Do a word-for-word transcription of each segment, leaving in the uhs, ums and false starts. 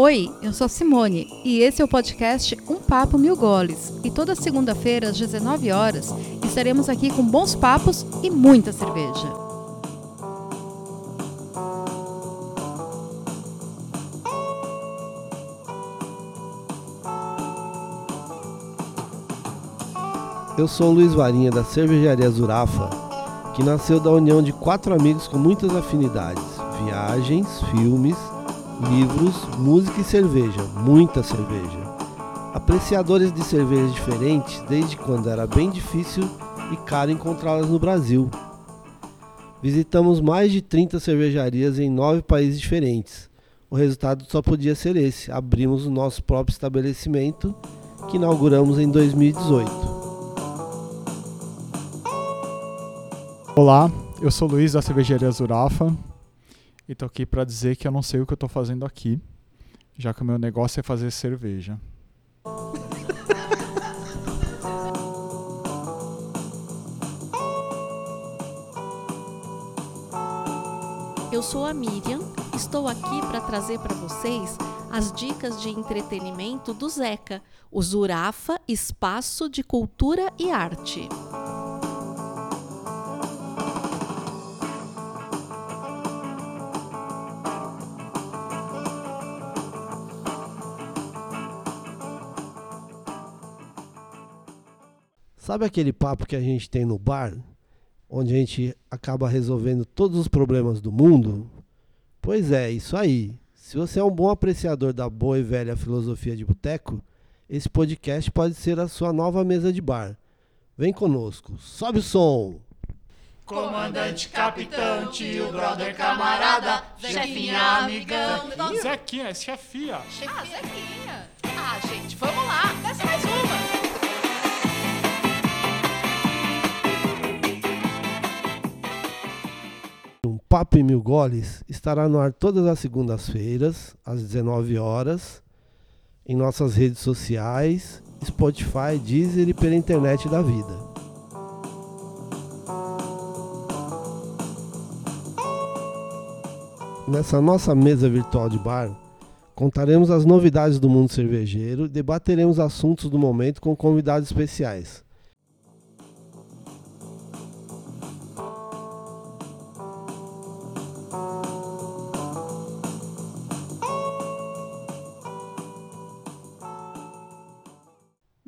Oi, eu sou a Simone e esse é o podcast Um Papo Mil Goles. E toda segunda-feira, às dezenove horas, estaremos aqui com bons papos e muita cerveja. Eu sou o Luiz Varinha, da cervejaria Zurafa, que nasceu da união de quatro amigos com muitas afinidades. Viagens, filmes, livros, música e cerveja. Muita cerveja. Apreciadores de cervejas diferentes desde quando era bem difícil e caro encontrá-las no Brasil. Visitamos mais de trinta cervejarias em nove países diferentes. O resultado só podia ser esse. Abrimos o nosso próprio estabelecimento, que inauguramos em dois mil e dezoito. Olá, eu sou o Luiz da cervejaria Zurafa e tô aqui para dizer que eu não sei o que eu tô fazendo aqui, já que o meu negócio é fazer cerveja. Eu sou a Miriam, estou aqui para trazer para vocês as dicas de entretenimento do Zeca, o Zurafa Espaço de Cultura e Arte. Sabe aquele papo que a gente tem no bar, onde a gente acaba resolvendo todos os problemas do mundo? Pois é, isso aí. Se você é um bom apreciador da boa e velha filosofia de boteco, esse podcast pode ser a sua nova mesa de bar. Vem conosco, sobe o som! Comandante, capitão, tio, brother, camarada, chefinha, amigão... Nossa. Zequinha, é chefia. chefia! Ah, Zequinha! Ah, gente, vamos lá, desce mais uma! Papo em Mil Goles estará no ar todas as segundas-feiras, às dezenove horas, em nossas redes sociais, Spotify, Deezer e pela internet da vida. Nessa nossa mesa virtual de bar, contaremos as novidades do mundo cervejeiro e debateremos assuntos do momento com convidados especiais.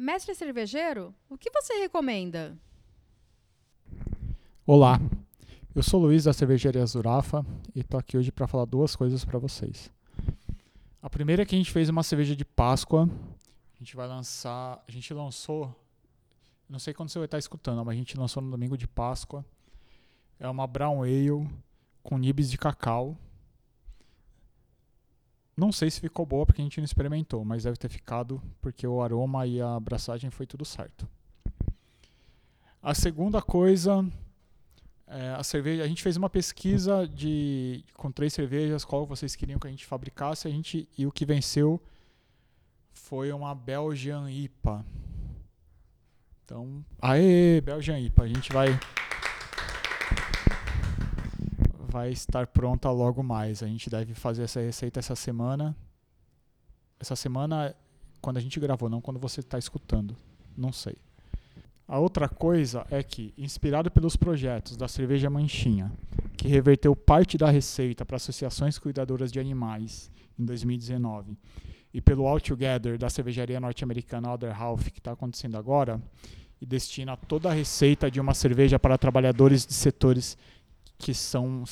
Mestre cervejeiro, o que você recomenda? Olá, eu sou o Luiz da cervejaria Zurafa e estou aqui hoje para falar duas coisas para vocês. A primeira é que a gente fez uma cerveja de Páscoa, a gente vai lançar, a gente lançou, não sei quando você vai estar escutando, mas a gente lançou no domingo de Páscoa, é uma Brown Ale com nibs de cacau. Não sei se ficou boa porque a gente não experimentou, mas deve ter ficado porque o aroma e a abraçagem foi tudo certo. A segunda coisa, é, a, cerveja, a gente fez uma pesquisa de, com três cervejas, qual vocês queriam que a gente fabricasse, a gente, e o que venceu foi uma Belgian I P A. Então, aê, Belgian I P A, a gente vai... vai estar pronta logo mais. A gente deve fazer essa receita essa semana. Essa semana, quando a gente gravou, não quando você está escutando. Não sei. A outra coisa é que, inspirado pelos projetos da Cerveja Manchinha, que reverteu parte da receita para associações cuidadoras de animais em dois mil e dezenove, e pelo All Together da cervejaria norte-americana Other Half, que está acontecendo agora, e destina toda a receita de uma cerveja para trabalhadores de setores Que, são,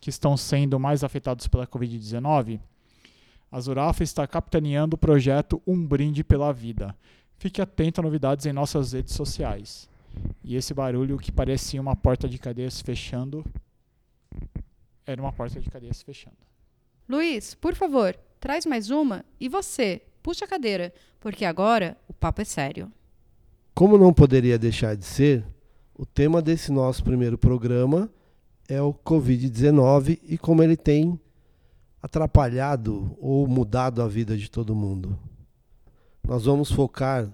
que estão sendo mais afetados pela covid dezenove, a Zurafa está capitaneando o projeto Um Brinde pela Vida. Fique atento a novidades em nossas redes sociais. E esse barulho que parecia uma porta de cadeia se fechando, era uma porta de cadeia se fechando. Luiz, por favor, traz mais uma e você, puxa a cadeira, porque agora o papo é sério. Como não poderia deixar de ser, o tema desse nosso primeiro programa é o covid dezenove e como ele tem atrapalhado ou mudado a vida de todo mundo. Nós vamos focar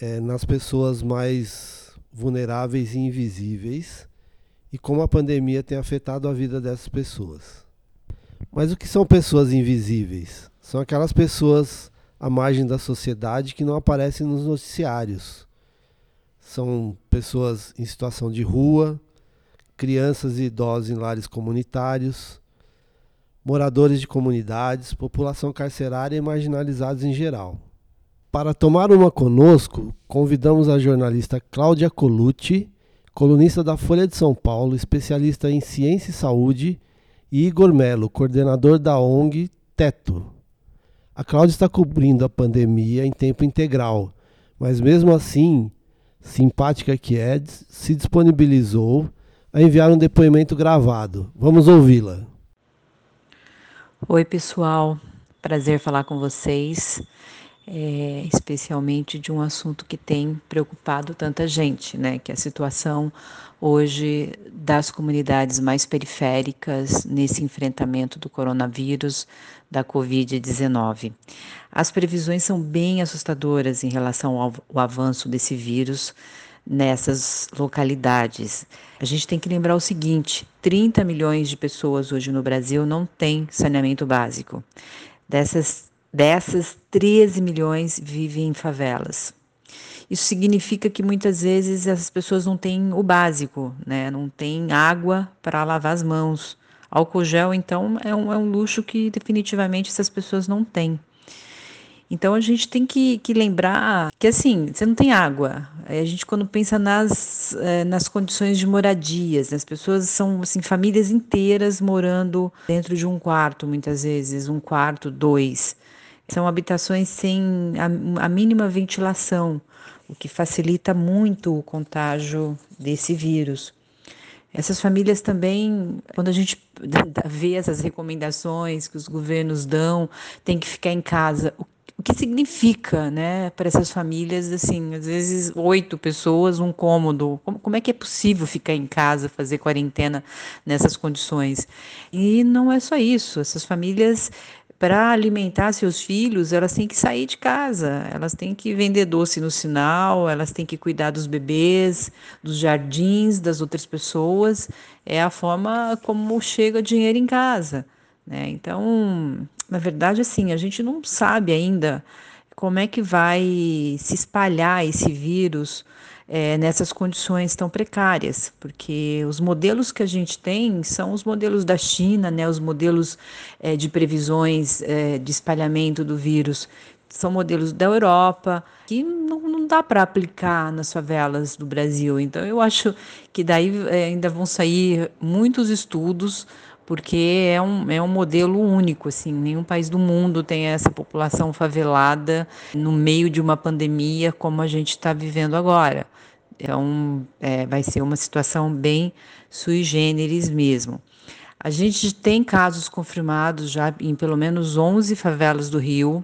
é, nas pessoas mais vulneráveis e invisíveis e como a pandemia tem afetado a vida dessas pessoas. Mas o que são pessoas invisíveis? são aquelas pessoas à margem da sociedade que não aparecem nos noticiários. São pessoas em situação de rua, crianças e idosos em lares comunitários, moradores de comunidades, população carcerária e marginalizados em geral. Para tomar uma conosco, convidamos a jornalista Cláudia Colucci, colunista da Folha de São Paulo, especialista em ciência e saúde, e Igor Melo, coordenador da O N G Teto. A Cláudia está cobrindo a pandemia em tempo integral, mas mesmo assim, simpática que é, se disponibilizou a enviar um depoimento gravado. Vamos ouvi-la. Oi, pessoal. Prazer falar com vocês, é, especialmente de um assunto que tem preocupado tanta gente, né? Que é a situação hoje das comunidades mais periféricas nesse enfrentamento do coronavírus, da covid dezenove. As previsões são bem assustadoras em relação ao, ao avanço desse vírus nessas localidades. A gente tem que lembrar o seguinte: trinta milhões de pessoas hoje no Brasil não têm saneamento básico. Dessas, dessas treze milhões vivem em favelas. Isso significa que muitas vezes essas pessoas não têm o básico, né? Não têm água para lavar as mãos. Álcool gel, então, é um, é um luxo que definitivamente essas pessoas não têm. Então, a gente tem que, que lembrar que, assim, você não tem água. A gente, quando pensa nas, nas condições de moradias, as pessoas são, assim, famílias inteiras morando dentro de um quarto, muitas vezes, um quarto, dois. São habitações sem a, a mínima ventilação, o que facilita muito o contágio desse vírus. Essas famílias também, quando a gente vê essas recomendações que os governos dão, tem que ficar em casa. O que significa, né, para essas famílias, assim, às vezes oito pessoas, um cômodo. Como, como é que é possível ficar em casa, fazer quarentena nessas condições? E não é só isso. Essas famílias, para alimentar seus filhos, elas têm que sair de casa, elas têm que vender doce no sinal, elas têm que cuidar dos bebês, dos jardins, das outras pessoas. É a forma como chega dinheiro em casa, né? Então, na verdade, assim, a gente não sabe ainda como é que vai se espalhar esse vírus é, nessas condições tão precárias, porque os modelos que a gente tem são os modelos da China, né, os modelos é, de previsões é, de espalhamento do vírus, são modelos da Europa, que não, não dá para aplicar nas favelas do Brasil. Então, eu acho que daí ainda vão sair muitos estudos, porque é um, é um modelo único, assim, nenhum país do mundo tem essa população favelada no meio de uma pandemia como a gente está vivendo agora. Então, é, vai ser uma situação bem sui generis mesmo. A gente tem casos confirmados já em pelo menos onze favelas do Rio.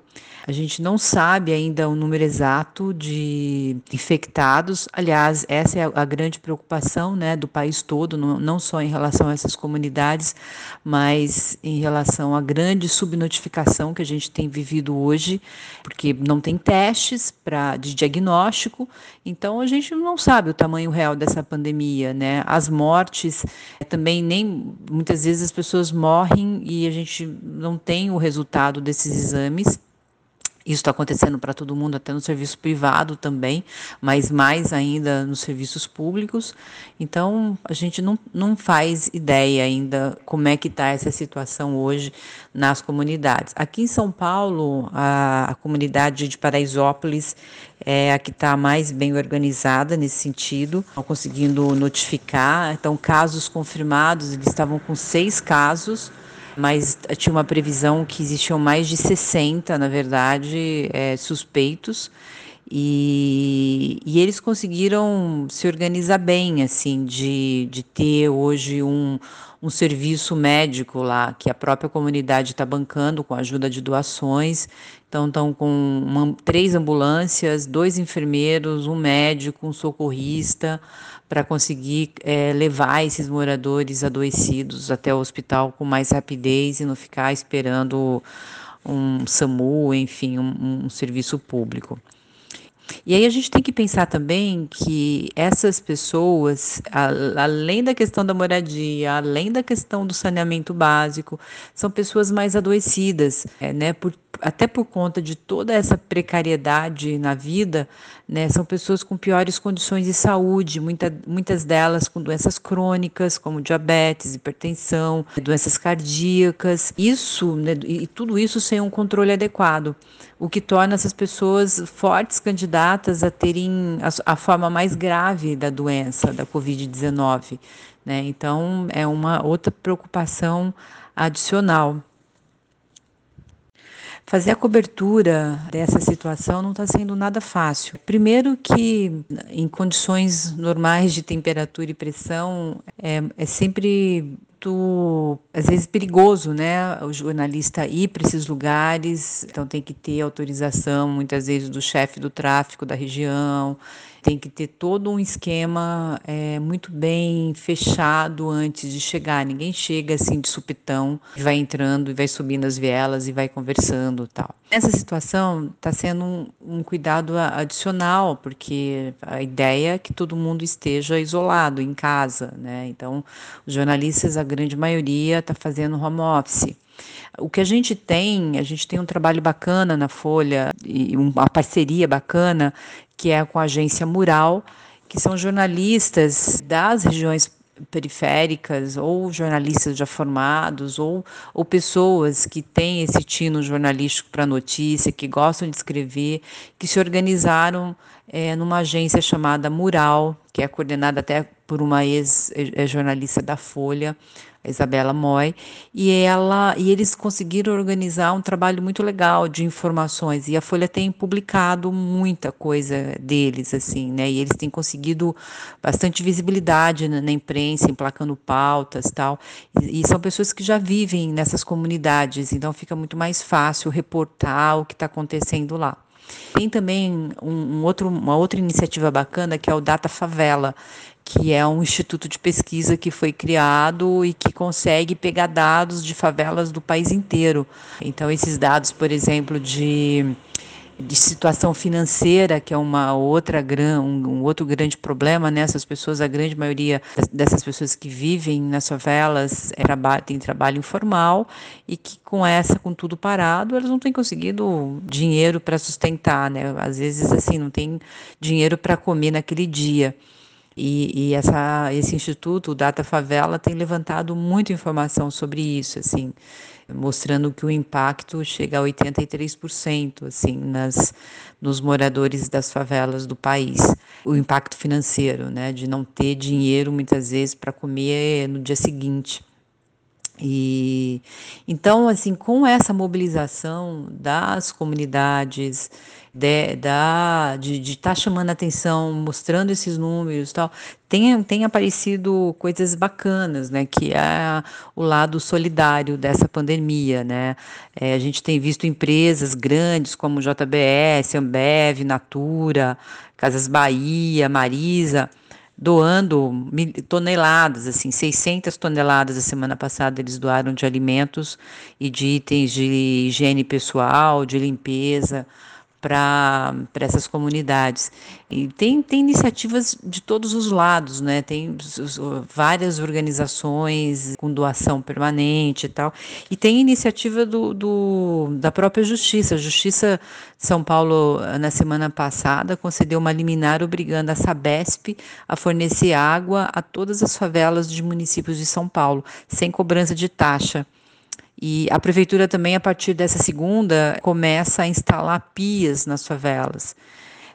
A gente não sabe ainda o número exato de infectados. Aliás, essa é a grande preocupação, né, do país todo, não só em relação a essas comunidades, mas em relação à grande subnotificação que a gente tem vivido hoje, porque não tem testes pra, de diagnóstico. Então, a gente não sabe o tamanho real dessa pandemia, né? As mortes também, nem muitas vezes as pessoas morrem e a gente não tem o resultado desses exames. Isso está acontecendo para todo mundo, até no serviço privado também, mas mais ainda nos serviços públicos. Então, a gente não, não faz ideia ainda como é que está essa situação hoje nas comunidades. Aqui em São Paulo, a, a comunidade de Paraisópolis é a que está mais bem organizada nesse sentido, conseguindo notificar. Então, casos confirmados, eles estavam com seis casos, mas tinha uma previsão que existiam mais de sessenta, na verdade, é, suspeitos, e, e eles conseguiram se organizar bem, assim, de, de ter hoje um, um serviço médico lá, que a própria comunidade está bancando com a ajuda de doações. Então, estão com uma, três ambulâncias, dois enfermeiros, um médico, um socorrista, para conseguir é, levar esses moradores adoecidos até o hospital com mais rapidez e não ficar esperando um SAMU, enfim, um, um serviço público. E aí a gente tem que pensar também que essas pessoas, além da questão da moradia, além da questão do saneamento básico, são pessoas mais adoecidas, né, por, até por conta de toda essa precariedade na vida, né, são pessoas com piores condições de saúde, muita, muitas delas com doenças crônicas, como diabetes, hipertensão, doenças cardíacas, isso, né, e tudo isso sem um controle adequado, o que torna essas pessoas fortes candidatas a terem a, a forma mais grave da doença, da covid dezenove, né? Então, é uma outra preocupação adicional. Fazer a cobertura dessa situação não está sendo nada fácil. Primeiro que, em condições normais de temperatura e pressão, é, é sempre, muito, às vezes, perigoso, né? O jornalista ir para esses lugares, então tem que ter autorização, muitas vezes, do chefe do tráfico da região, tem que ter todo um esquema é, muito bem fechado antes de chegar. Ninguém chega assim de supetão, vai entrando e vai subindo as vielas e vai conversando e tal. Nessa situação está sendo um, um cuidado adicional, porque a ideia é que todo mundo esteja isolado em casa, né? Então, os jornalistas, a grande maioria, está fazendo home office. O que a gente tem, a gente tem um trabalho bacana na Folha, e uma parceria bacana, que é com a agência Mural, que são jornalistas das regiões periféricas, ou jornalistas já formados, ou, ou pessoas que têm esse tino jornalístico para notícia, que gostam de escrever, que se organizaram é, numa agência chamada Mural, que é coordenada até por uma ex-jornalista da Folha, Isabela Moy, e, ela, e eles conseguiram organizar um trabalho muito legal de informações, e a Folha tem publicado muita coisa deles, assim, né? E eles têm conseguido bastante visibilidade na, na imprensa, emplacando pautas tal, e, e são pessoas que já vivem nessas comunidades, então fica muito mais fácil reportar o que está acontecendo lá. Tem também um, um outro, uma outra iniciativa bacana, que é o Data Favela, que é um instituto de pesquisa que foi criado e que consegue pegar dados de favelas do país inteiro. Então, esses dados, por exemplo, de, de situação financeira, que é uma outra, um outro grande problema, né? Essas pessoas, a grande maioria dessas pessoas que vivem nas favelas é, tem trabalho informal e que, com essa, com tudo parado, elas não têm conseguido dinheiro para sustentar, né? Às vezes, assim, não tem dinheiro para comer naquele dia. E, e essa, esse instituto, o Data Favela, tem levantado muita informação sobre isso, assim, mostrando que o impacto chega a oitenta e três por cento assim, nas, nos moradores das favelas do país. O impacto financeiro, né, de não ter dinheiro, muitas vezes, para comer no dia seguinte. E, então, assim, com essa mobilização das comunidades, de estar de, de tá chamando a atenção, mostrando esses números e tal, tem, tem aparecido coisas bacanas, né, que é o lado solidário dessa pandemia, né, é, a gente tem visto empresas grandes como J B S, Ambev, Natura, Casas Bahia, Marisa, doando toneladas, assim, seiscentas toneladas, a semana passada eles doaram de alimentos e de itens de higiene pessoal, de limpeza, para essas comunidades. E tem, tem iniciativas de todos os lados, né? Tem várias organizações com doação permanente e tal, e tem iniciativa do, do, da própria Justiça. A Justiça de São Paulo, na semana passada, concedeu uma liminar obrigando a Sabesp a fornecer água a todas as favelas de municípios de São Paulo, sem cobrança de taxa. E a prefeitura também, a partir dessa segunda, começa a instalar pias nas favelas.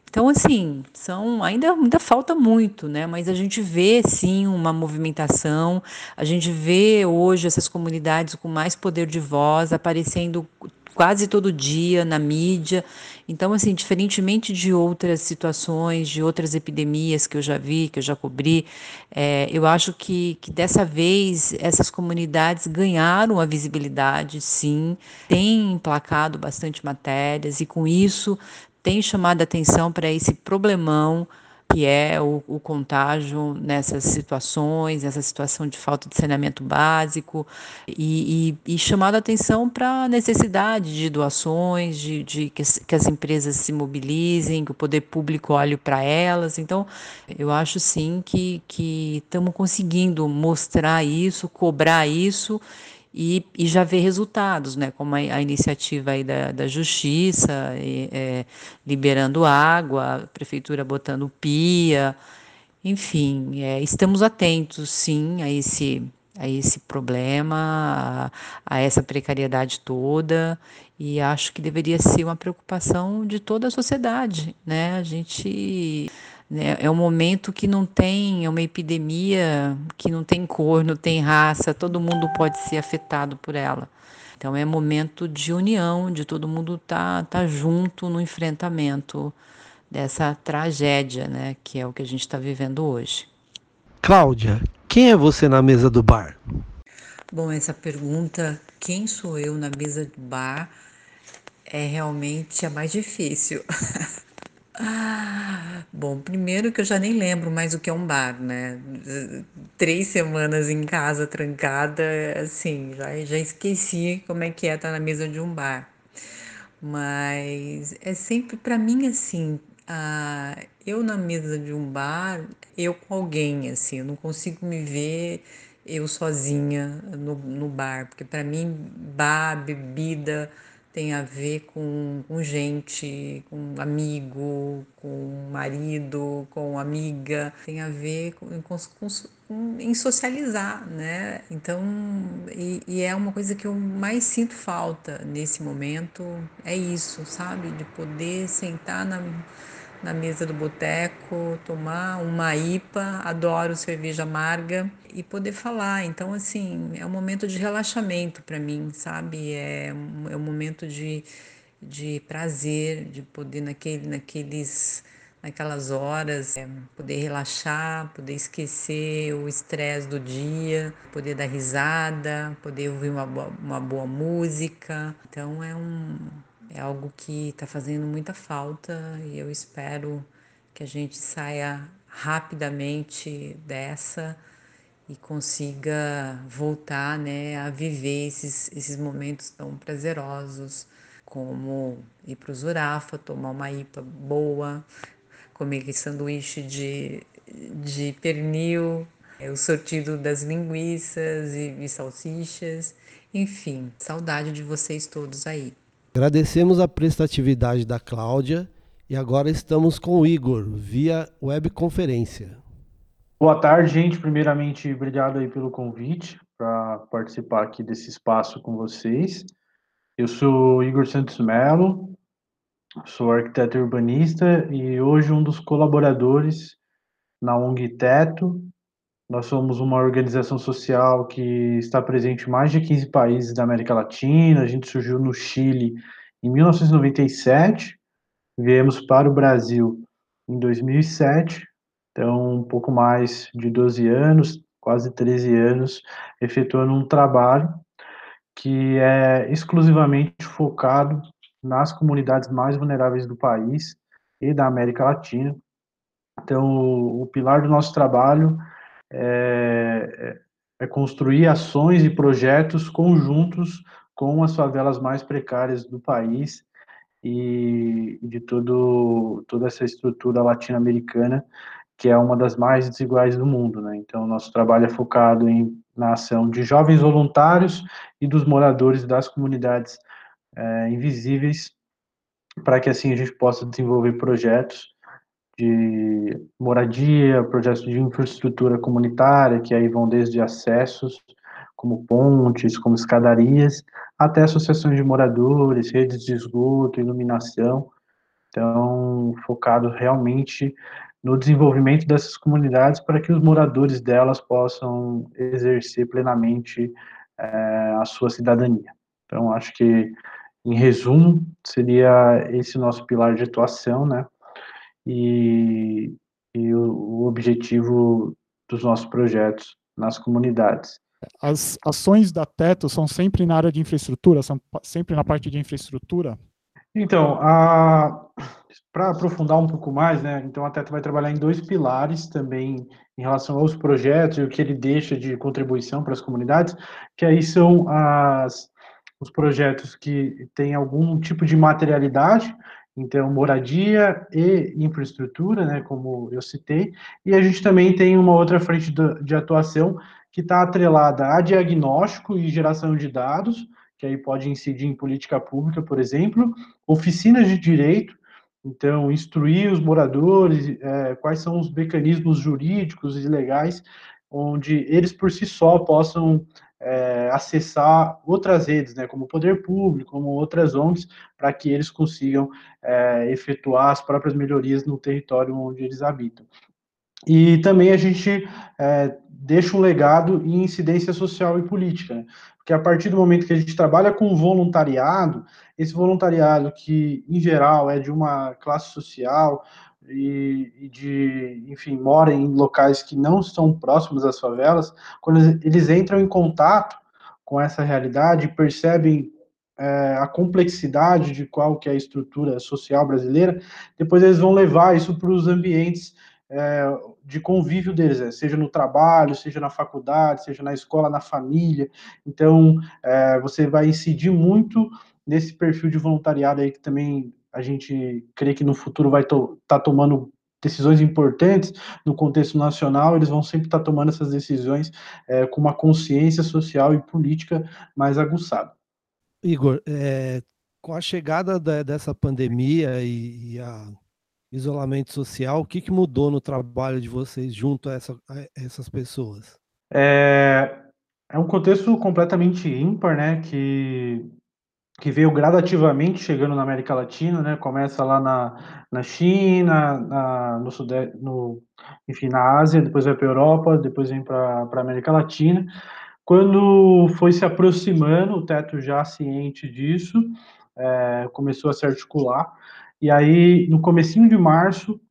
Então, assim, são, ainda, ainda falta muito, né? Mas a gente vê, sim, uma movimentação, a gente vê hoje essas comunidades com mais poder de voz aparecendo quase todo dia na mídia. Então, assim, diferentemente de outras situações, de outras epidemias que eu já vi, que eu já cobri, é, eu acho que, que dessa vez essas comunidades ganharam a visibilidade, sim, têm emplacado bastante matérias e, com isso, tem chamado a atenção para esse problemão que é o, o contágio nessas situações, essa situação de falta de saneamento básico, e, e, e chamado a atenção para a necessidade de doações, de, de que, as, que as empresas se mobilizem, que o poder público olhe para elas. Então, eu acho, sim, que estamos conseguindo mostrar isso, cobrar isso, e, e já ver resultados, né? Como a, a iniciativa aí da, da Justiça, e, é, liberando água, a Prefeitura botando pia, enfim, é, estamos atentos, sim, a esse, a esse problema, a, a essa precariedade toda, e acho que deveria ser uma preocupação de toda a sociedade, né? A gente... É um momento que não tem, é uma epidemia que não tem cor, não tem raça, todo mundo pode ser afetado por ela. Então é momento de união, de todo mundo estar tá, tá junto no enfrentamento dessa tragédia, né, que é o que a gente está vivendo hoje. Cláudia, quem é você na mesa do bar? Bom, essa pergunta, quem sou eu na mesa do bar, é realmente a mais difícil. Ah, bom, primeiro que eu já nem lembro mais o que é um bar, né? Três semanas em casa, trancada, assim, já, já esqueci como é que é estar na mesa de um bar. Mas é sempre, para mim, assim, ah, eu na mesa de um bar, eu com alguém, assim, eu não consigo me ver eu sozinha no, no bar, porque para mim, bar, bebida... tem a ver com, com gente, com amigo, com marido, com amiga, tem a ver com, com, com, com, em socializar, né? Então, e, e é uma coisa que eu mais sinto falta nesse momento, é isso, sabe? De poder sentar na, na mesa do boteco, tomar uma I P A, adoro cerveja amarga, e poder falar. Então, assim, é um momento de relaxamento para mim, sabe? É um, é um momento de, de prazer, de poder naquele, naqueles, naquelas horas, é, poder relaxar, poder esquecer o estresse do dia, poder dar risada, poder ouvir uma, uma boa música. Então, é, um, é algo que está fazendo muita falta e eu espero que a gente saia rapidamente dessa... e consiga voltar, né, a viver esses, esses momentos tão prazerosos, como ir para o Zurafa, tomar uma I P A boa, comer sanduíche de, de pernil, o sortido das linguiças e, e salsichas, enfim, saudade de vocês todos aí. Agradecemos a prestatividade da Cláudia e agora estamos com o Igor, via webconferência. Boa tarde, gente. Primeiramente, obrigado aí pelo convite para participar aqui desse espaço com vocês. Eu sou Igor Santos Melo, sou arquiteto urbanista e hoje um dos colaboradores na ONG Teto. Nós somos uma organização social que está presente em mais de quinze países da América Latina. A gente surgiu no Chile em mil novecentos e noventa e sete, viemos para o Brasil em dois mil e sete. Então, um pouco mais de doze anos, quase treze anos, efetuando um trabalho que é exclusivamente focado nas comunidades mais vulneráveis do país e da América Latina. Então, o, o pilar do nosso trabalho é, é construir ações e projetos conjuntos com as favelas mais precárias do país e de todo, toda essa estrutura latino-americana, que é uma das mais desiguais do mundo, né? Então, nosso trabalho é focado em, na ação de jovens voluntários e dos moradores das comunidades é, invisíveis, para que assim a gente possa desenvolver projetos de moradia, projetos de infraestrutura comunitária, que aí vão desde acessos, como pontes, como escadarias, até associações de moradores, redes de esgoto, iluminação. Então, focado realmente no desenvolvimento dessas comunidades para que os moradores delas possam exercer plenamente é, a sua cidadania. Então, acho que, em resumo, seria esse nosso pilar de atuação, né? E, e o, o objetivo dos nossos projetos nas comunidades. As ações da Teto são sempre na área de infraestrutura, são sempre na parte de infraestrutura? Então, a... para aprofundar um pouco mais, né? Então, a Teto vai trabalhar em dois pilares também em relação aos projetos e o que ele deixa de contribuição para as comunidades, que aí são as, os projetos que têm algum tipo de materialidade, então, moradia e infraestrutura, né? Como eu citei, e a gente também tem uma outra frente de atuação, que está atrelada a diagnóstico e geração de dados, que aí pode incidir em política pública, por exemplo, oficinas de direito, então instruir os moradores, é, quais são os mecanismos jurídicos e legais, onde eles por si só possam é, acessar outras redes, né, como o poder público, como outras O N Gs, para que eles consigam é, efetuar as próprias melhorias no território onde eles habitam. E também a gente é, deixa um legado em incidência social e política, né? Porque a partir do momento que a gente trabalha com voluntariado, esse voluntariado que, em geral, é de uma classe social e, e de, enfim, mora em locais que não são próximos às favelas, quando eles entram em contato com essa realidade, percebem é, a complexidade de qual que é a estrutura social brasileira, depois eles vão levar isso para os ambientes de convívio deles, né? Seja no trabalho, seja na faculdade, seja na escola, na família. Então, é, você vai incidir muito nesse perfil de voluntariado aí, que também a gente crê que no futuro vai estar to- tá tomando decisões importantes no contexto nacional. Eles vão sempre estar tá tomando essas decisões é, com uma consciência social e política mais aguçada. Igor, é, com a chegada da, dessa pandemia e, e a... isolamento social, o que, que mudou no trabalho de vocês junto a, essa, a essas pessoas? É, é um contexto completamente ímpar, né, que, que veio gradativamente chegando na América Latina, né, começa lá na, na China, na, no Sudeste, no, enfim, na Ásia, depois vai para a Europa, depois vem para a América Latina. Quando foi se aproximando, o Teto já ciente disso, é, começou a se articular. E aí, no comecinho de março,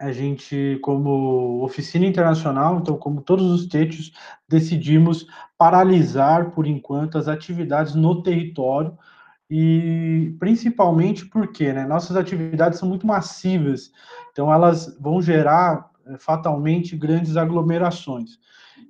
a gente, como oficina internacional, então, como todos os tetos, decidimos paralisar, por enquanto, as atividades no território, e principalmente porque, né, nossas atividades são muito massivas, então elas vão gerar, fatalmente, grandes aglomerações.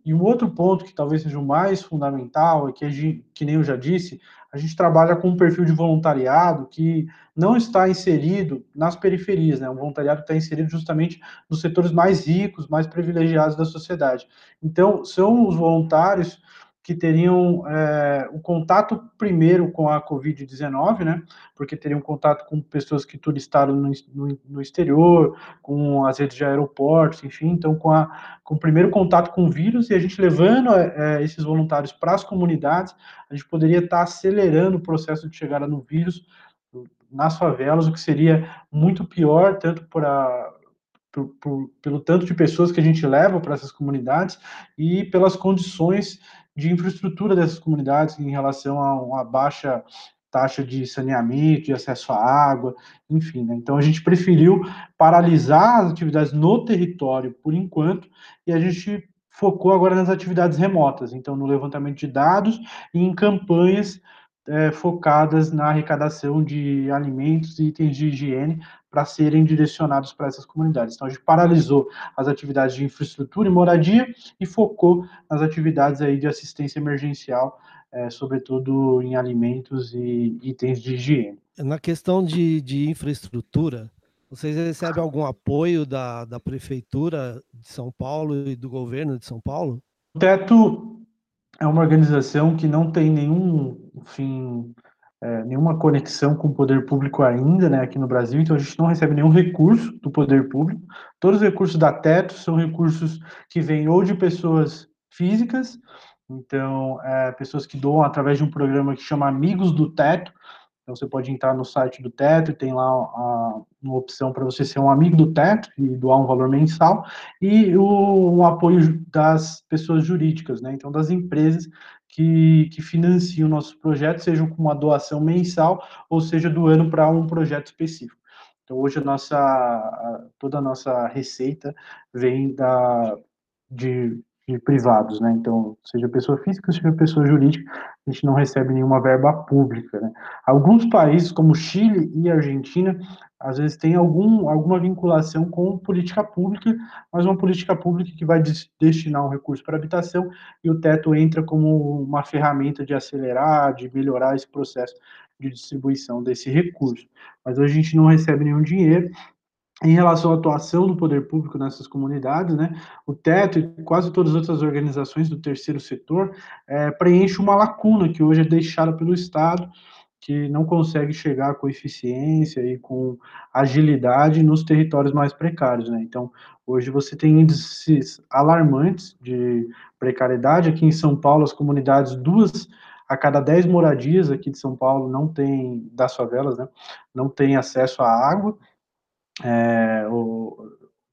E um outro ponto que talvez seja o mais fundamental é que, a gente, que nem eu já disse, a gente trabalha com um perfil de voluntariado que não está inserido nas periferias, né? O voluntariado está inserido justamente nos setores mais ricos, mais privilegiados da sociedade. Então, são os voluntários que teriam é, o contato primeiro com a covid dezenove, né? Porque teriam contato com pessoas que turistaram no, no, no exterior, com as redes de aeroportos, enfim, então com, a, com o primeiro contato com o vírus, e a gente levando é, esses voluntários para as comunidades, a gente poderia estar acelerando o processo de chegada no vírus nas favelas, o que seria muito pior, tanto para... Por, por, pelo tanto de pessoas que a gente leva para essas comunidades e pelas condições de infraestrutura dessas comunidades em relação a uma baixa taxa de saneamento, de acesso à água, enfim, né? Então, a gente preferiu paralisar as atividades no território, por enquanto, e a gente focou agora nas atividades remotas, então, no levantamento de dados e em campanhas é, focadas na arrecadação de alimentos e itens de higiene, para serem direcionados para essas comunidades. Então, a gente paralisou as atividades de infraestrutura e moradia e focou nas atividades aí de assistência emergencial, é, sobretudo em alimentos e itens de higiene. Na questão de, de infraestrutura, vocês recebem algum apoio da, da Prefeitura de São Paulo e do governo de São Paulo? O Teto é uma organização que não tem nenhum, enfim... É, nenhuma conexão com o poder público ainda, né, aqui no Brasil, então a gente não recebe nenhum recurso do poder público. Todos os recursos da Teto são recursos que vêm ou de pessoas físicas, então, é, pessoas que doam através de um programa que chama Amigos do Teto. Então, você pode entrar no site do Teto, tem lá a, uma opção para você ser um amigo do Teto e doar um valor mensal, e o, o apoio das pessoas jurídicas, né, então das empresas que, que financiam nossos projetos, sejam com uma doação mensal ou seja doando para um projeto específico. Então, hoje a nossa, toda a nossa receita vem da, de... de privados, né? Então, seja pessoa física, seja pessoa jurídica, a gente não recebe nenhuma verba pública, né? Alguns países, como Chile e Argentina, às vezes têm algum, alguma vinculação com política pública, mas uma política pública que vai destinar um recurso para habitação, e o Teto entra como uma ferramenta de acelerar, de melhorar esse processo de distribuição desse recurso. Mas hoje a gente não recebe nenhum dinheiro. Em relação à atuação do poder público nessas comunidades, né, o Teto e quase todas as outras organizações do terceiro setor é, preenche uma lacuna que hoje é deixada pelo Estado, que não consegue chegar com eficiência e com agilidade nos territórios mais precários, né? Então, hoje você tem índices alarmantes de precariedade. Aqui em São Paulo, as comunidades, duas a cada dez moradias aqui de São Paulo não tem, das favelas, né, não tem acesso à água. É, o,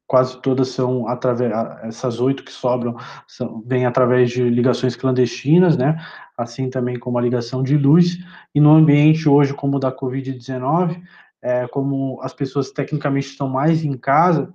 quase todas são através, essas oito que sobram são, vêm através de ligações clandestinas, né, assim também como a ligação de luz, e no ambiente hoje como o da covid dezenove, é, como as pessoas tecnicamente estão mais em casa,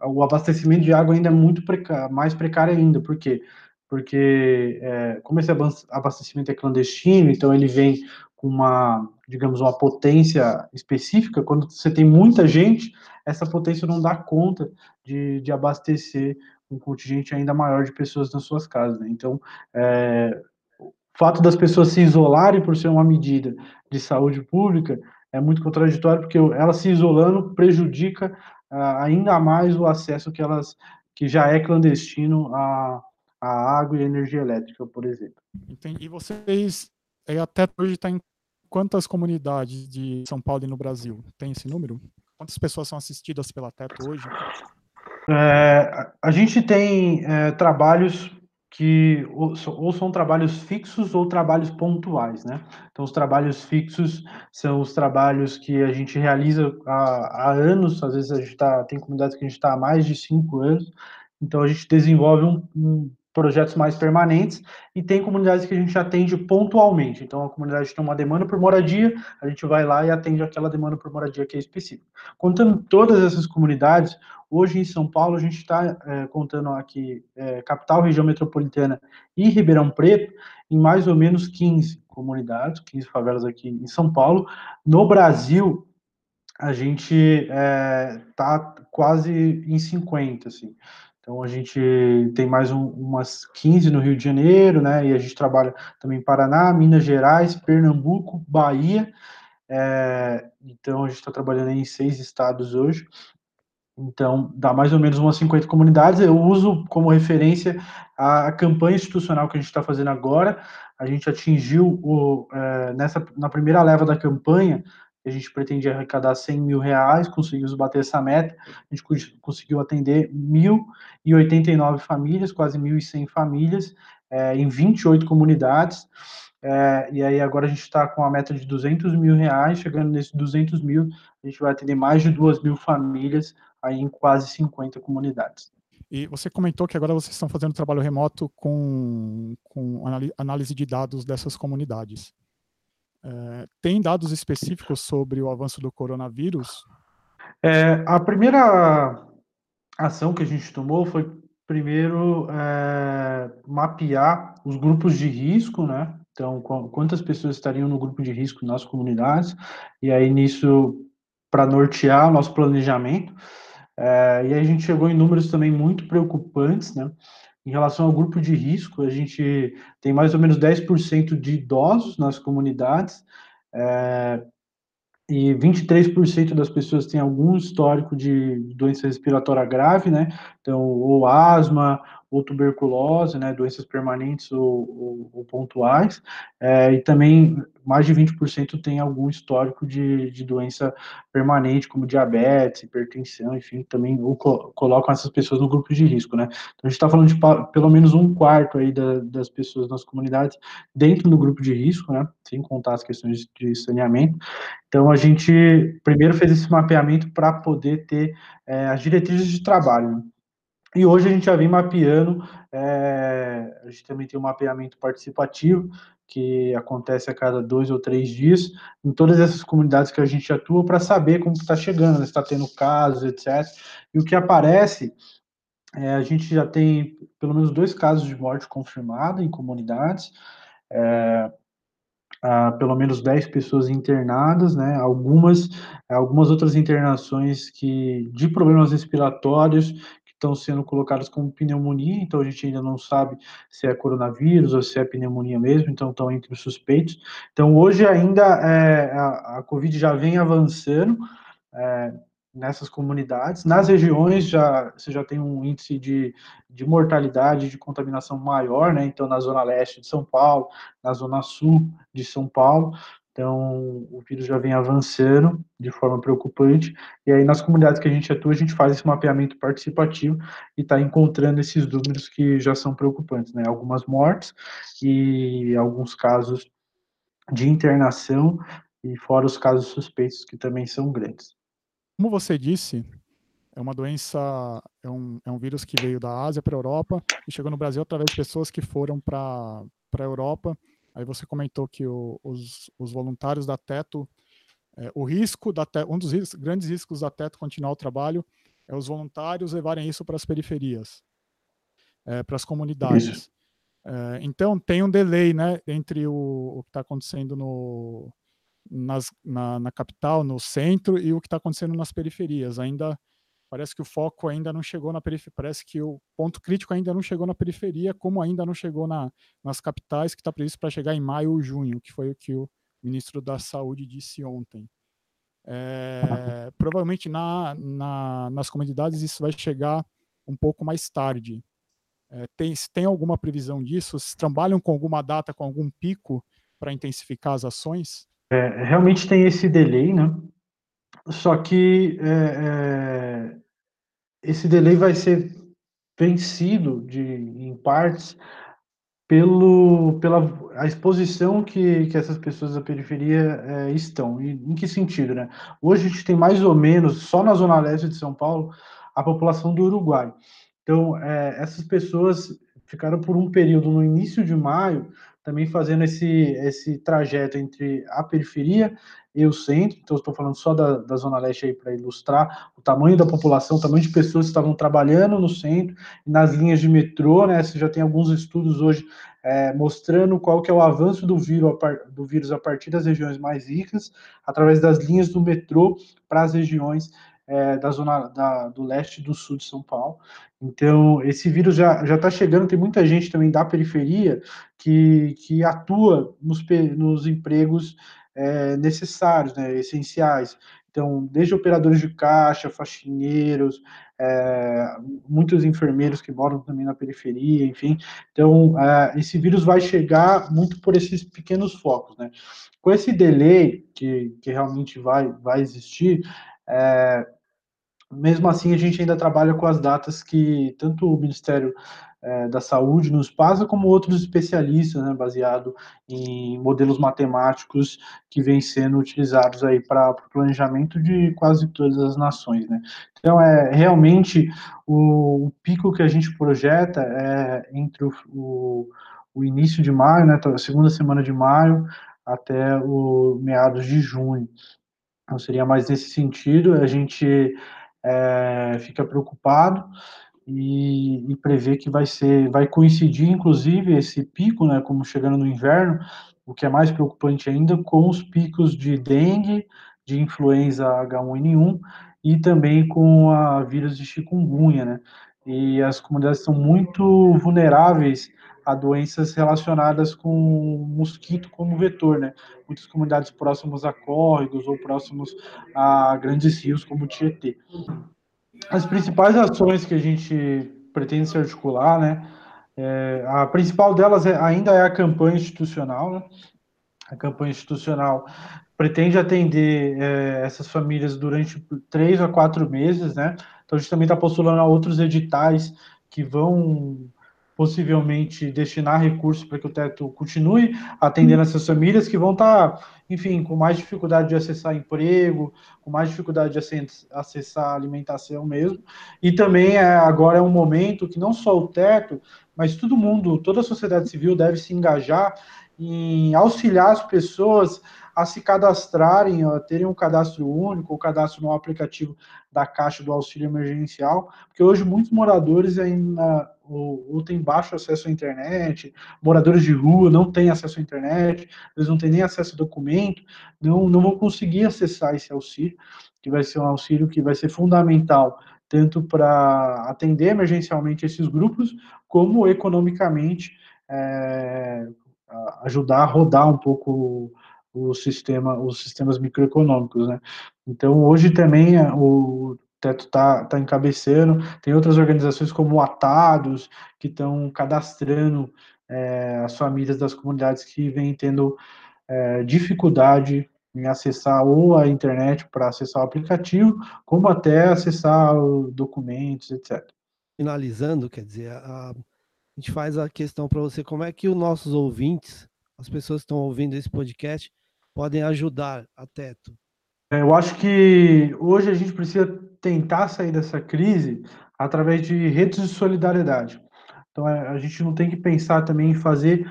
o abastecimento de água ainda é muito preca- mais precário ainda, por quê? Porque é, como esse abastecimento é clandestino, então ele vem com uma, digamos, uma potência específica. Quando você tem muita gente, essa potência não dá conta de, de abastecer um contingente ainda maior de pessoas nas suas casas, né? Então, é, o fato das pessoas se isolarem por ser uma medida de saúde pública é muito contraditório, porque ela se isolando prejudica ah, ainda mais o acesso que elas, que já é clandestino a, a água e energia elétrica, por exemplo. Entendi. E vocês... E até hoje está em quantas comunidades de São Paulo e no Brasil? Tem esse número? Quantas pessoas são assistidas pela Teto hoje? É, a gente tem é, trabalhos que ou, ou são trabalhos fixos ou trabalhos pontuais, né? Então, os trabalhos fixos são os trabalhos que a gente realiza há, há anos, às vezes a gente tá, tem comunidades que a gente está há mais de cinco anos, então a gente desenvolve um, um projetos mais permanentes, e tem comunidades que a gente atende pontualmente. Então, a comunidade tem uma demanda por moradia, a gente vai lá e atende aquela demanda por moradia que é específica. Contando todas essas comunidades, hoje em São Paulo, a gente está é, contando aqui é, capital, região metropolitana e Ribeirão Preto, em mais ou menos quinze comunidades, quinze favelas aqui em São Paulo. No Brasil, a gente está é, quase em cinquenta, assim. Então, a gente tem mais um, umas quinze no Rio de Janeiro, né? E a gente trabalha também em Paraná, Minas Gerais, Pernambuco, Bahia. É, então, a gente está trabalhando em seis estados hoje. Então, dá mais ou menos umas cinquenta comunidades. Eu uso como referência a campanha institucional que a gente está fazendo agora. A gente atingiu, o, é, nessa, na primeira leva da campanha, a gente pretendia arrecadar cem mil reais, conseguimos bater essa meta, a gente conseguiu atender mil e oitenta e nove famílias, quase mil e cem famílias, é, em vinte e oito comunidades, é, e aí agora a gente está com a meta de duzentos mil reais, chegando nesses duzentos mil, a gente vai atender mais de duas mil famílias, aí em quase cinquenta comunidades. E você comentou que agora vocês estão fazendo trabalho remoto com, com análise de dados dessas comunidades. É, tem dados específicos sobre o avanço do coronavírus? É, a primeira ação que a gente tomou foi, primeiro, é, mapear os grupos de risco, né? Então, quantas pessoas estariam no grupo de risco nas comunidades, e aí nisso, para nortear o nosso planejamento. É, e aí a gente chegou em números também muito preocupantes, né? Em relação ao grupo de risco, a gente tem mais ou menos dez por cento de idosos nas comunidades, é, e vinte e três por cento das pessoas têm algum histórico de doença respiratória grave, né? Então, ou asma, ou tuberculose, né? Doenças permanentes ou, ou, ou pontuais, é, e também mais de vinte por cento tem algum histórico de, de doença permanente, como diabetes, hipertensão, enfim, também ou co- colocam essas pessoas no grupo de risco, né? Então, a gente está falando de pa- pelo menos um quarto aí da, das pessoas nas comunidades dentro do grupo de risco, né? Sem contar as questões de saneamento. Então, a gente primeiro fez esse mapeamento para poder ter é, as diretrizes de trabalho, né? E hoje a gente já vem mapeando, é, a gente também tem um mapeamento participativo, que acontece a cada dois ou três dias, em todas essas comunidades que a gente atua, para saber como está chegando, né, se está tendo casos, etcétera. E o que aparece, é, a gente já tem pelo menos dois casos de morte confirmada em comunidades, é, a, pelo menos dez pessoas internadas, né, algumas, algumas outras internações que, de problemas respiratórios, estão sendo colocados como pneumonia, então a gente ainda não sabe se é coronavírus ou se é pneumonia mesmo, então estão entre os suspeitos. Então hoje ainda é, a, a Covid já vem avançando, é, nessas comunidades. Nas regiões, já, você já tem um índice de, de mortalidade, de contaminação maior, né? Então, na zona leste de São Paulo, na zona sul de São Paulo. Então, o vírus já vem avançando de forma preocupante. E aí, nas comunidades que a gente atua, a gente faz esse mapeamento participativo e está encontrando esses números que já são preocupantes, né? Algumas mortes e alguns casos de internação, e fora os casos suspeitos, que também são grandes. Como você disse, é uma doença, é um, é um vírus que veio da Ásia para a Europa e chegou no Brasil através de pessoas que foram para a Europa. Aí você comentou que o, os, os voluntários da Teto, é, o risco da Teto, um dos riscos, grandes riscos da Teto continuar o trabalho é os voluntários levarem isso para as periferias, é, para as comunidades. É, então, tem um delay, né, entre o, o que está acontecendo no, nas, na, na capital, no centro, e o que está acontecendo nas periferias. Ainda parece que o foco ainda não chegou na periferia, parece que o ponto crítico ainda não chegou na periferia, como ainda não chegou na, nas capitais, que está previsto para chegar em maio ou junho, que foi o que o ministro da Saúde disse ontem. É, provavelmente na, na, nas comunidades isso vai chegar um pouco mais tarde. É, tem, se tem alguma previsão disso? Se trabalham com alguma data, com algum pico para intensificar as ações? É, realmente tem esse delay, né? Só que é, é, esse delay vai ser vencido de, em partes pelo, pela a exposição que, que essas pessoas da periferia é, estão. E em que sentido, né? Hoje a gente tem mais ou menos, só na zona leste de São Paulo, a população do Uruguai. Então, é, essas pessoas ficaram por um período no início de maio, também fazendo esse, esse trajeto entre a periferia e o centro. Então, estou falando só da, da Zona Leste aí para ilustrar o tamanho da população, o tamanho de pessoas que estavam trabalhando no centro, e nas linhas de metrô, né? Você já tem alguns estudos hoje é, mostrando qual que é o avanço do vírus, do vírus a partir das regiões mais ricas, através das linhas do metrô para as regiões É, da zona da, do leste e do sul de São Paulo. Então, esse vírus já já está chegando, tem muita gente também da periferia que, que atua nos, nos empregos é, necessários, né, essenciais. Então, desde operadores de caixa, faxineiros, é, muitos enfermeiros que moram também na periferia, enfim. Então, é, esse vírus vai chegar muito por esses pequenos focos, né? Com esse delay que, que realmente vai, vai existir, é, mesmo assim, a gente ainda trabalha com as datas que tanto o Ministério é, da Saúde nos passa, como outros especialistas, né, baseado em modelos matemáticos que vêm sendo utilizados aí para o planejamento de quase todas as nações, né? Então, é, realmente, o, o pico que a gente projeta é entre o, o, o início de maio, né, segunda semana de maio, até o meados de junho. Então, seria mais nesse sentido. A gente é, fica preocupado e, e prevê que vai ser, vai coincidir, inclusive, esse pico, né, como chegando no inverno, o que é mais preocupante ainda, com os picos de dengue, de influenza agá um ene um e também com a vírus de chikungunya, né? E as comunidades são muito vulneráveis a doenças relacionadas com mosquito como vetor, né? Muitas comunidades próximas a córregos ou próximos a grandes rios como o Tietê. As principais ações que a gente pretende se articular, né? É, a principal delas é, ainda é a campanha institucional, né? A campanha institucional pretende atender é, essas famílias durante três a quatro meses, né? Então, a gente também está postulando a outros editais que vão possivelmente destinar recursos para que o Teto continue atendendo essas famílias que vão estar, enfim, com mais dificuldade de acessar emprego, com mais dificuldade de acessar alimentação mesmo. E também é, agora é um momento que não só o Teto, mas todo mundo, toda a sociedade civil deve se engajar em auxiliar as pessoas a se cadastrarem, a terem um cadastro único, ou cadastro no aplicativo da Caixa do Auxílio Emergencial, porque hoje muitos moradores ainda ou, ou têm baixo acesso à internet, moradores de rua não têm acesso à internet, eles não têm nem acesso a documento, não, não vão conseguir acessar esse auxílio, que vai ser um auxílio que vai ser fundamental, tanto para atender emergencialmente esses grupos, como economicamente é, ajudar a rodar um pouco o sistema, os sistemas microeconômicos, né? Então, hoje também o Teto está tá encabeçando, tem outras organizações como Atados, que estão cadastrando é, as famílias das comunidades que vêm tendo é, dificuldade em acessar ou a internet para acessar o aplicativo, como até acessar os documentos, etcétera. Finalizando, quer dizer, a, a gente faz a questão para você, como é que os nossos ouvintes, as pessoas que estão ouvindo esse podcast, podem ajudar a Teto? Eu acho que hoje a gente precisa tentar sair dessa crise através de redes de solidariedade. Então, a gente não tem que pensar também em fazer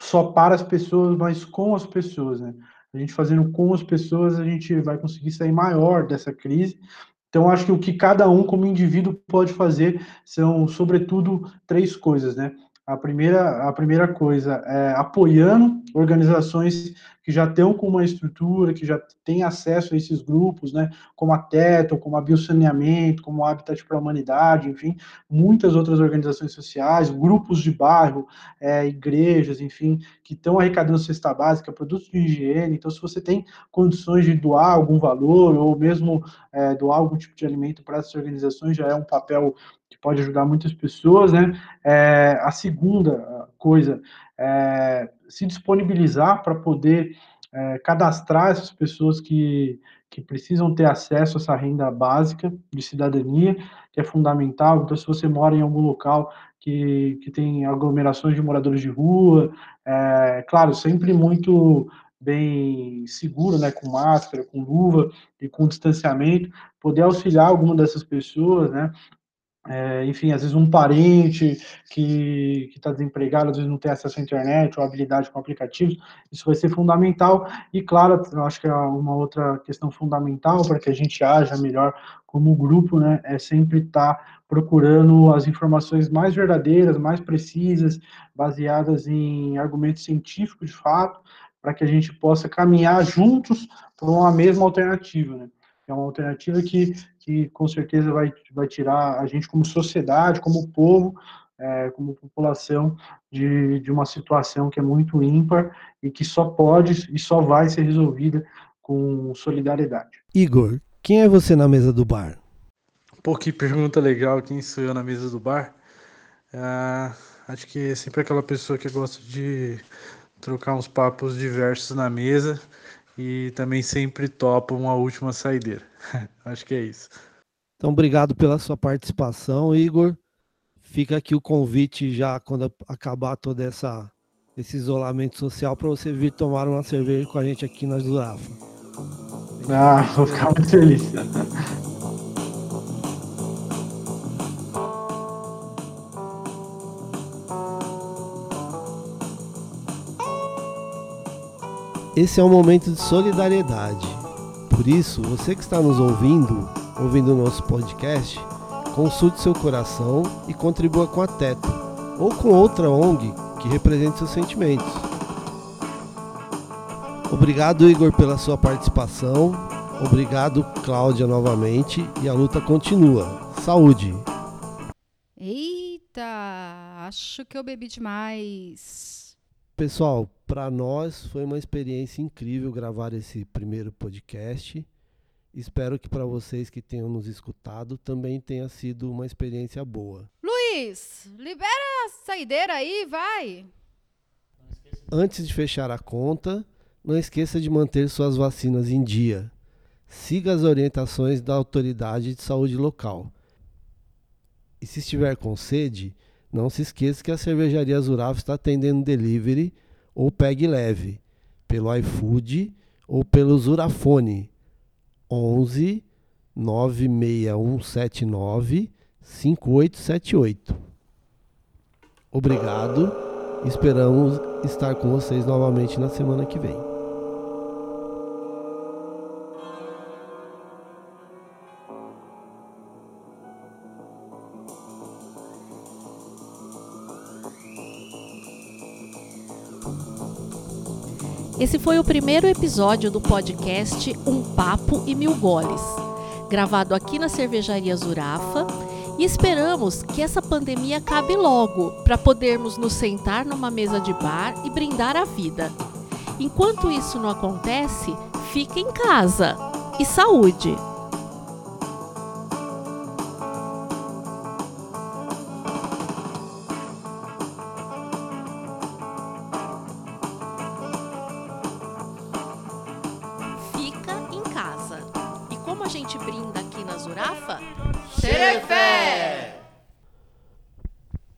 só para as pessoas, mas com as pessoas, né? A gente fazendo com as pessoas, a gente vai conseguir sair maior dessa crise. Então, acho que o que cada um, como indivíduo, pode fazer são, sobretudo, três coisas, né? A primeira, a primeira coisa é apoiando organizações que já estão com uma estrutura, que já têm acesso a esses grupos, né, como a Teto, como a Biosaneamento, como o Habitat para a Humanidade, enfim, muitas outras organizações sociais, grupos de bairro, é, igrejas, enfim, que estão arrecadando cesta básica, produtos de higiene. Então, se você tem condições de doar algum valor ou mesmo é, doar algum tipo de alimento para essas organizações, já é um papel que pode ajudar muitas pessoas, né? É, a segunda coisa é se disponibilizar para poder é, cadastrar essas pessoas que, que precisam ter acesso a essa renda básica de cidadania, que é fundamental. Então, se você mora em algum local que, que tem aglomerações de moradores de rua, é, claro, sempre muito bem seguro, né, com máscara, com luva e com distanciamento, poder auxiliar alguma dessas pessoas, né? É, enfim, às vezes um parente que está desempregado, às vezes não tem acesso à internet ou habilidade com aplicativos, isso vai ser fundamental. E, claro, eu acho que é uma outra questão fundamental para que a gente aja melhor como grupo, né, é sempre estar procurando as informações mais verdadeiras, mais precisas, baseadas em argumentos científicos, de fato, para que a gente possa caminhar juntos por uma mesma alternativa, né? É uma alternativa que, que com certeza, vai, vai tirar a gente como sociedade, como povo, é, como população, de, de uma situação que é muito ímpar e que só pode e só vai ser resolvida com solidariedade. Igor, quem é você na mesa do bar? Pô, que pergunta legal, quem sou eu na mesa do bar? Ah, acho que é sempre aquela pessoa que gosta de trocar uns papos diversos na mesa, e também sempre topa uma última saideira. Acho que é isso. Então, obrigado pela sua participação, Igor. Fica aqui o convite já quando acabar todo essa, esse isolamento social para você vir tomar uma cerveja com a gente aqui na Zurafa. Ah, vou ficar muito feliz. Esse é um momento de solidariedade. Por isso, você que está nos ouvindo, ouvindo o nosso podcast, consulte seu coração e contribua com a Teto, ou com outra O N G que represente seus sentimentos. Obrigado, Igor, pela sua participação. Obrigado, Cláudia, novamente. E a luta continua. Saúde! Eita! Acho que eu bebi demais. Pessoal, para nós foi uma experiência incrível gravar esse primeiro podcast. Espero que para vocês que tenham nos escutado também tenha sido uma experiência boa. Luiz, libera a saideira aí, vai! Antes de fechar a conta, não esqueça de manter suas vacinas em dia. Siga as orientações da autoridade de saúde local. E se estiver com sede, não se esqueça que a cervejaria Zurafa está atendendo delivery ou pegue leve, pelo iFood ou pelo Zurafone, onze nove seis um sete nove cinco oito sete oito. Obrigado, esperamos estar com vocês novamente na semana que vem. Esse foi o primeiro episódio do podcast Um Papo e Mil Goles, gravado aqui na Cervejaria Zurafa, e esperamos que essa pandemia acabe logo, para podermos nos sentar numa mesa de bar e brindar a vida. Enquanto isso não acontece, fique em casa e saúde! na Zurafa? Chefe!